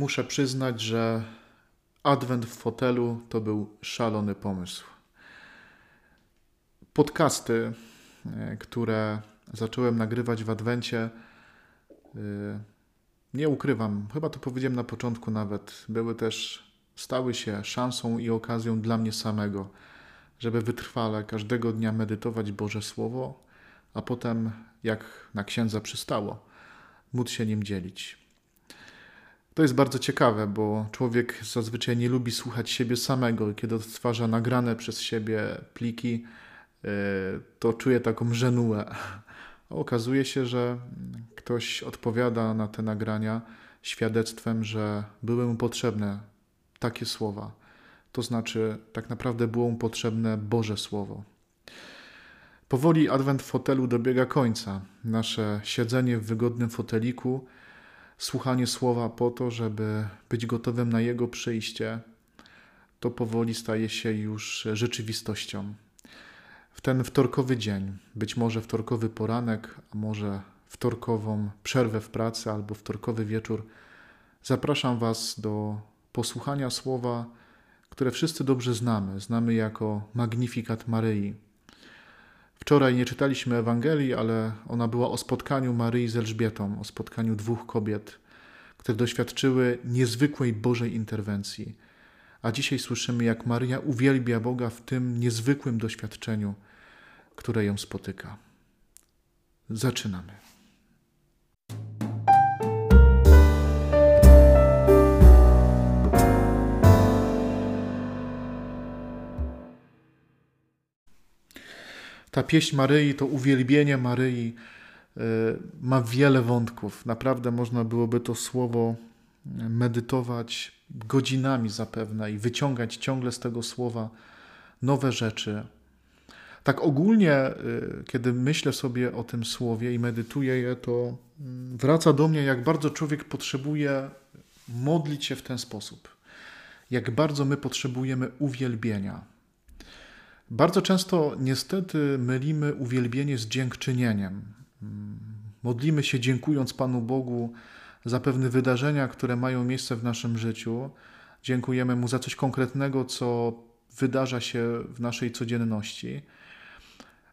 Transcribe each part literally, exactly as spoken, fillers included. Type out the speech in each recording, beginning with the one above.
Muszę przyznać, że adwent w fotelu to był szalony pomysł. Podcasty, które zacząłem nagrywać w adwencie, nie ukrywam, chyba to powiedziałem na początku nawet, były też, stały się szansą i okazją dla mnie samego, żeby wytrwale każdego dnia medytować Boże Słowo, a potem, jak na księdza przystało, móc się nim dzielić. To jest bardzo ciekawe, bo człowiek zazwyczaj nie lubi słuchać siebie samego. Kiedy odtwarza nagrane przez siebie pliki, to czuje taką żenułę. Okazuje się, że ktoś odpowiada na te nagrania świadectwem, że były mu potrzebne takie słowa. To znaczy, tak naprawdę było mu potrzebne Boże Słowo. Powoli adwent w fotelu dobiega końca. Nasze siedzenie w wygodnym foteliku, słuchanie słowa po to, żeby być gotowym na Jego przyjście, to powoli staje się już rzeczywistością. W ten wtorkowy dzień, być może wtorkowy poranek, a może wtorkową przerwę w pracy albo wtorkowy wieczór, zapraszam Was do posłuchania słowa, które wszyscy dobrze znamy, znamy jako Magnifikat Maryi. Wczoraj nie czytaliśmy Ewangelii, ale ona była o spotkaniu Maryi z Elżbietą, o spotkaniu dwóch kobiet, które doświadczyły niezwykłej Bożej interwencji. A dzisiaj słyszymy, jak Maryja uwielbia Boga w tym niezwykłym doświadczeniu, które ją spotyka. Zaczynamy. Ta pieśń Maryi, to uwielbienie Maryi y, ma wiele wątków. Naprawdę można byłoby to słowo medytować godzinami zapewne i wyciągać ciągle z tego słowa nowe rzeczy. Tak ogólnie, y, kiedy myślę sobie o tym słowie i medytuję je, to wraca do mnie, jak bardzo człowiek potrzebuje modlić się w ten sposób. Jak bardzo my potrzebujemy uwielbienia. Bardzo często niestety mylimy uwielbienie z dziękczynieniem. Modlimy się dziękując Panu Bogu za pewne wydarzenia, które mają miejsce w naszym życiu. Dziękujemy Mu za coś konkretnego, co wydarza się w naszej codzienności.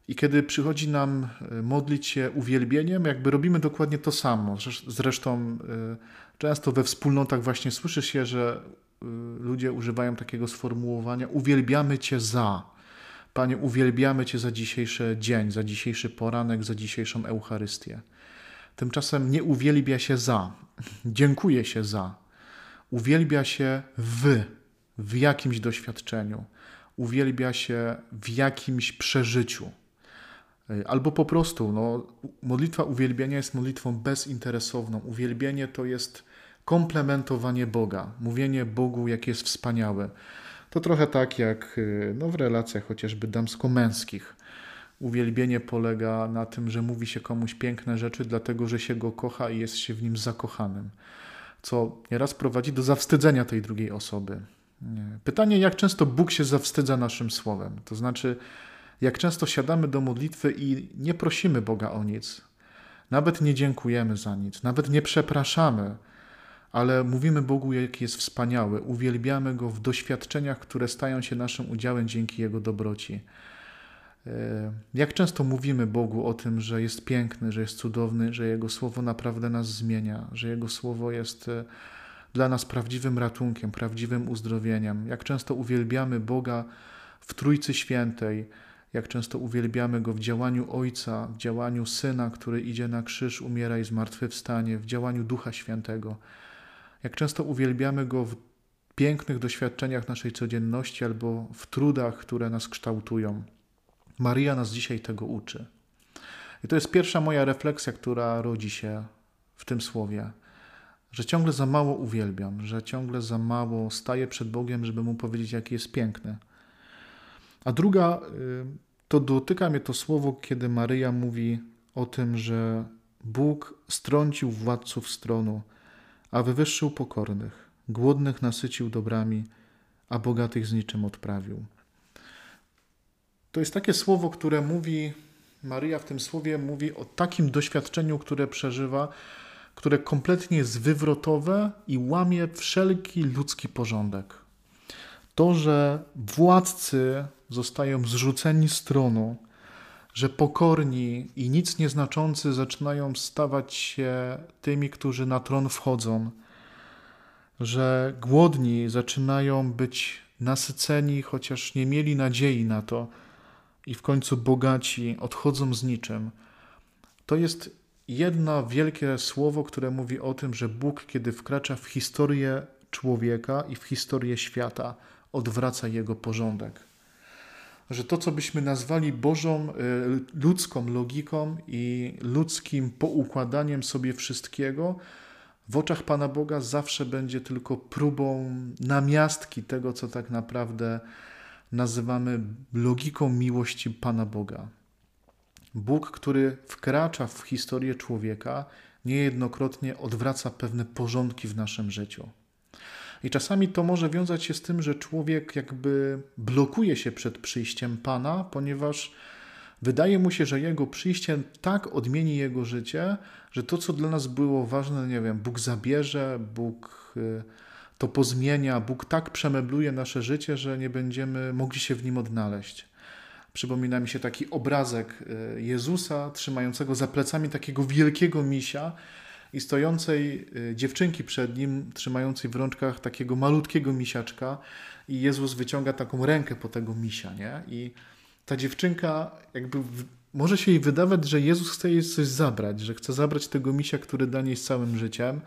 I kiedy przychodzi nam modlić się uwielbieniem, jakby robimy dokładnie to samo. Zresztą często we wspólnotach właśnie słyszy się, że ludzie używają takiego sformułowania: uwielbiamy Cię za... Panie, uwielbiamy Cię za dzisiejszy dzień, za dzisiejszy poranek, za dzisiejszą Eucharystię. Tymczasem nie uwielbia się za, dziękuję się za. Uwielbia się w, w jakimś doświadczeniu. Uwielbia się w jakimś przeżyciu. Albo po prostu, no, modlitwa uwielbienia jest modlitwą bezinteresowną. Uwielbienie to jest komplementowanie Boga, mówienie Bogu, jak jest wspaniały. To trochę tak jak no, w relacjach chociażby damsko-męskich. Uwielbienie polega na tym, że mówi się komuś piękne rzeczy, dlatego że się go kocha i jest się w nim zakochanym, co nieraz prowadzi do zawstydzenia tej drugiej osoby. Pytanie, jak często Bóg się zawstydza naszym słowem? To znaczy, jak często siadamy do modlitwy i nie prosimy Boga o nic, nawet nie dziękujemy za nic, nawet nie przepraszamy, ale mówimy Bogu, jak jest wspaniały. Uwielbiamy Go w doświadczeniach, które stają się naszym udziałem dzięki Jego dobroci. Jak często mówimy Bogu o tym, że jest piękny, że jest cudowny, że Jego Słowo naprawdę nas zmienia, że Jego Słowo jest dla nas prawdziwym ratunkiem, prawdziwym uzdrowieniem. Jak często uwielbiamy Boga w Trójcy Świętej, jak często uwielbiamy Go w działaniu Ojca, w działaniu Syna, który idzie na krzyż, umiera i zmartwychwstanie, w działaniu Ducha Świętego. Jak często uwielbiamy Go w pięknych doświadczeniach naszej codzienności albo w trudach, które nas kształtują. Maryja nas dzisiaj tego uczy. I to jest pierwsza moja refleksja, która rodzi się w tym słowie. Że ciągle za mało uwielbiam, że ciągle za mało staję przed Bogiem, żeby Mu powiedzieć, jaki jest piękny. A druga, to dotyka mnie to słowo, kiedy Maryja mówi o tym, że Bóg strącił władców z tronu, a wywyższył pokornych, głodnych nasycił dobrami, a bogatych z niczym odprawił. To jest takie słowo, które mówi, Maryja w tym słowie mówi o takim doświadczeniu, które przeżywa, które kompletnie jest wywrotowe i łamie wszelki ludzki porządek. To, że władcy zostają zrzuceni z tronu, że pokorni i nic nieznaczący zaczynają stawać się tymi, którzy na tron wchodzą, że głodni zaczynają być nasyceni, chociaż nie mieli nadziei na to, i w końcu bogaci odchodzą z niczym. To jest jedno wielkie słowo, które mówi o tym, że Bóg, kiedy wkracza w historię człowieka i w historię świata, odwraca jego porządek. Że to, co byśmy nazwali Bożą, ludzką logiką i ludzkim poukładaniem sobie wszystkiego, w oczach Pana Boga zawsze będzie tylko próbą namiastki tego, co tak naprawdę nazywamy logiką miłości Pana Boga. Bóg, który wkracza w historię człowieka, niejednokrotnie odwraca pewne porządki w naszym życiu. I czasami to może wiązać się z tym, że człowiek jakby blokuje się przed przyjściem Pana, ponieważ wydaje mu się, że jego przyjście tak odmieni jego życie, że to, co dla nas było ważne, nie wiem, Bóg zabierze, Bóg to pozmienia, Bóg tak przemebluje nasze życie, że nie będziemy mogli się w nim odnaleźć. Przypomina mi się taki obrazek Jezusa trzymającego za plecami takiego wielkiego misia i stojącej dziewczynki przed nim, trzymającej w rączkach takiego malutkiego misiaczka, i Jezus wyciąga taką rękę po tego misia, nie? I ta dziewczynka, jakby może się jej wydawać, że Jezus chce jej coś zabrać, że chce zabrać tego misia, który da niej z całym życiem,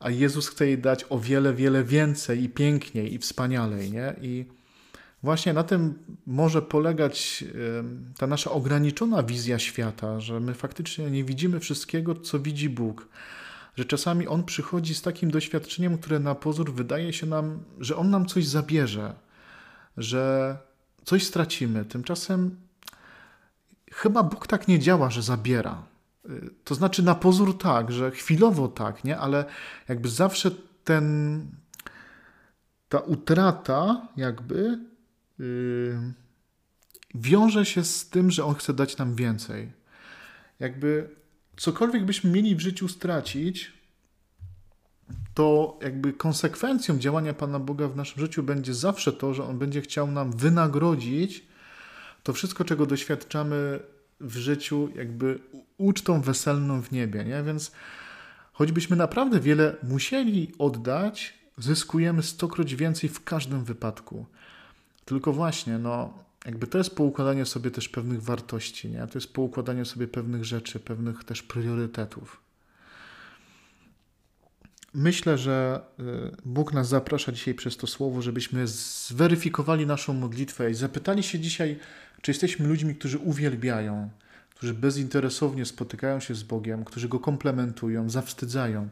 a Jezus chce jej dać o wiele, wiele więcej i piękniej i wspanialej, nie? I właśnie na tym może polegać ta nasza ograniczona wizja świata, że my faktycznie nie widzimy wszystkiego, co widzi Bóg. Że czasami On przychodzi z takim doświadczeniem, które na pozór wydaje się nam, że On nam coś zabierze, że coś stracimy. Tymczasem chyba Bóg tak nie działa, że zabiera. To znaczy na pozór tak, że chwilowo tak, nie? Ale jakby zawsze ten, ta utrata jakby wiąże się z tym, że On chce dać nam więcej. Jakby cokolwiek byśmy mieli w życiu stracić, to jakby konsekwencją działania Pana Boga w naszym życiu będzie zawsze to, że On będzie chciał nam wynagrodzić to wszystko, czego doświadczamy w życiu, jakby ucztą weselną w niebie, nie? Więc choćbyśmy naprawdę wiele musieli oddać, zyskujemy stokroć więcej w każdym wypadku. Tylko właśnie, no, jakby to jest poukładanie sobie też pewnych wartości, nie? To jest poukładanie sobie pewnych rzeczy, pewnych też priorytetów. Myślę, że Bóg nas zaprasza dzisiaj przez to słowo, żebyśmy zweryfikowali naszą modlitwę i zapytali się dzisiaj, czy jesteśmy ludźmi, którzy uwielbiają, którzy bezinteresownie spotykają się z Bogiem, którzy Go komplementują, zawstydzają.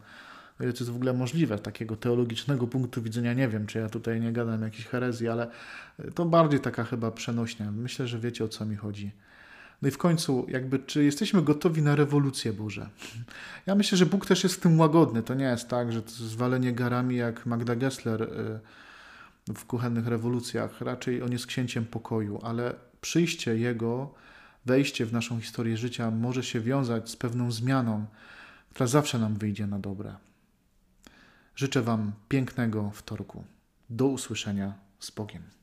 O ile to jest w ogóle możliwe, takiego teologicznego punktu widzenia, nie wiem, czy ja tutaj nie gadam jakichś herezji, ale to bardziej taka chyba przenośnia. Myślę, że wiecie, o co mi chodzi. No i w końcu, jakby, czy jesteśmy gotowi na rewolucję, Boże? Ja myślę, że Bóg też jest w tym łagodny. To nie jest tak, że to zwalenie garami jak Magda Gessler w Kuchennych Rewolucjach. Raczej On jest księciem pokoju, ale przyjście Jego, wejście w naszą historię życia może się wiązać z pewną zmianą, która zawsze nam wyjdzie na dobre. Życzę Wam pięknego wtorku. Do usłyszenia z Bogiem.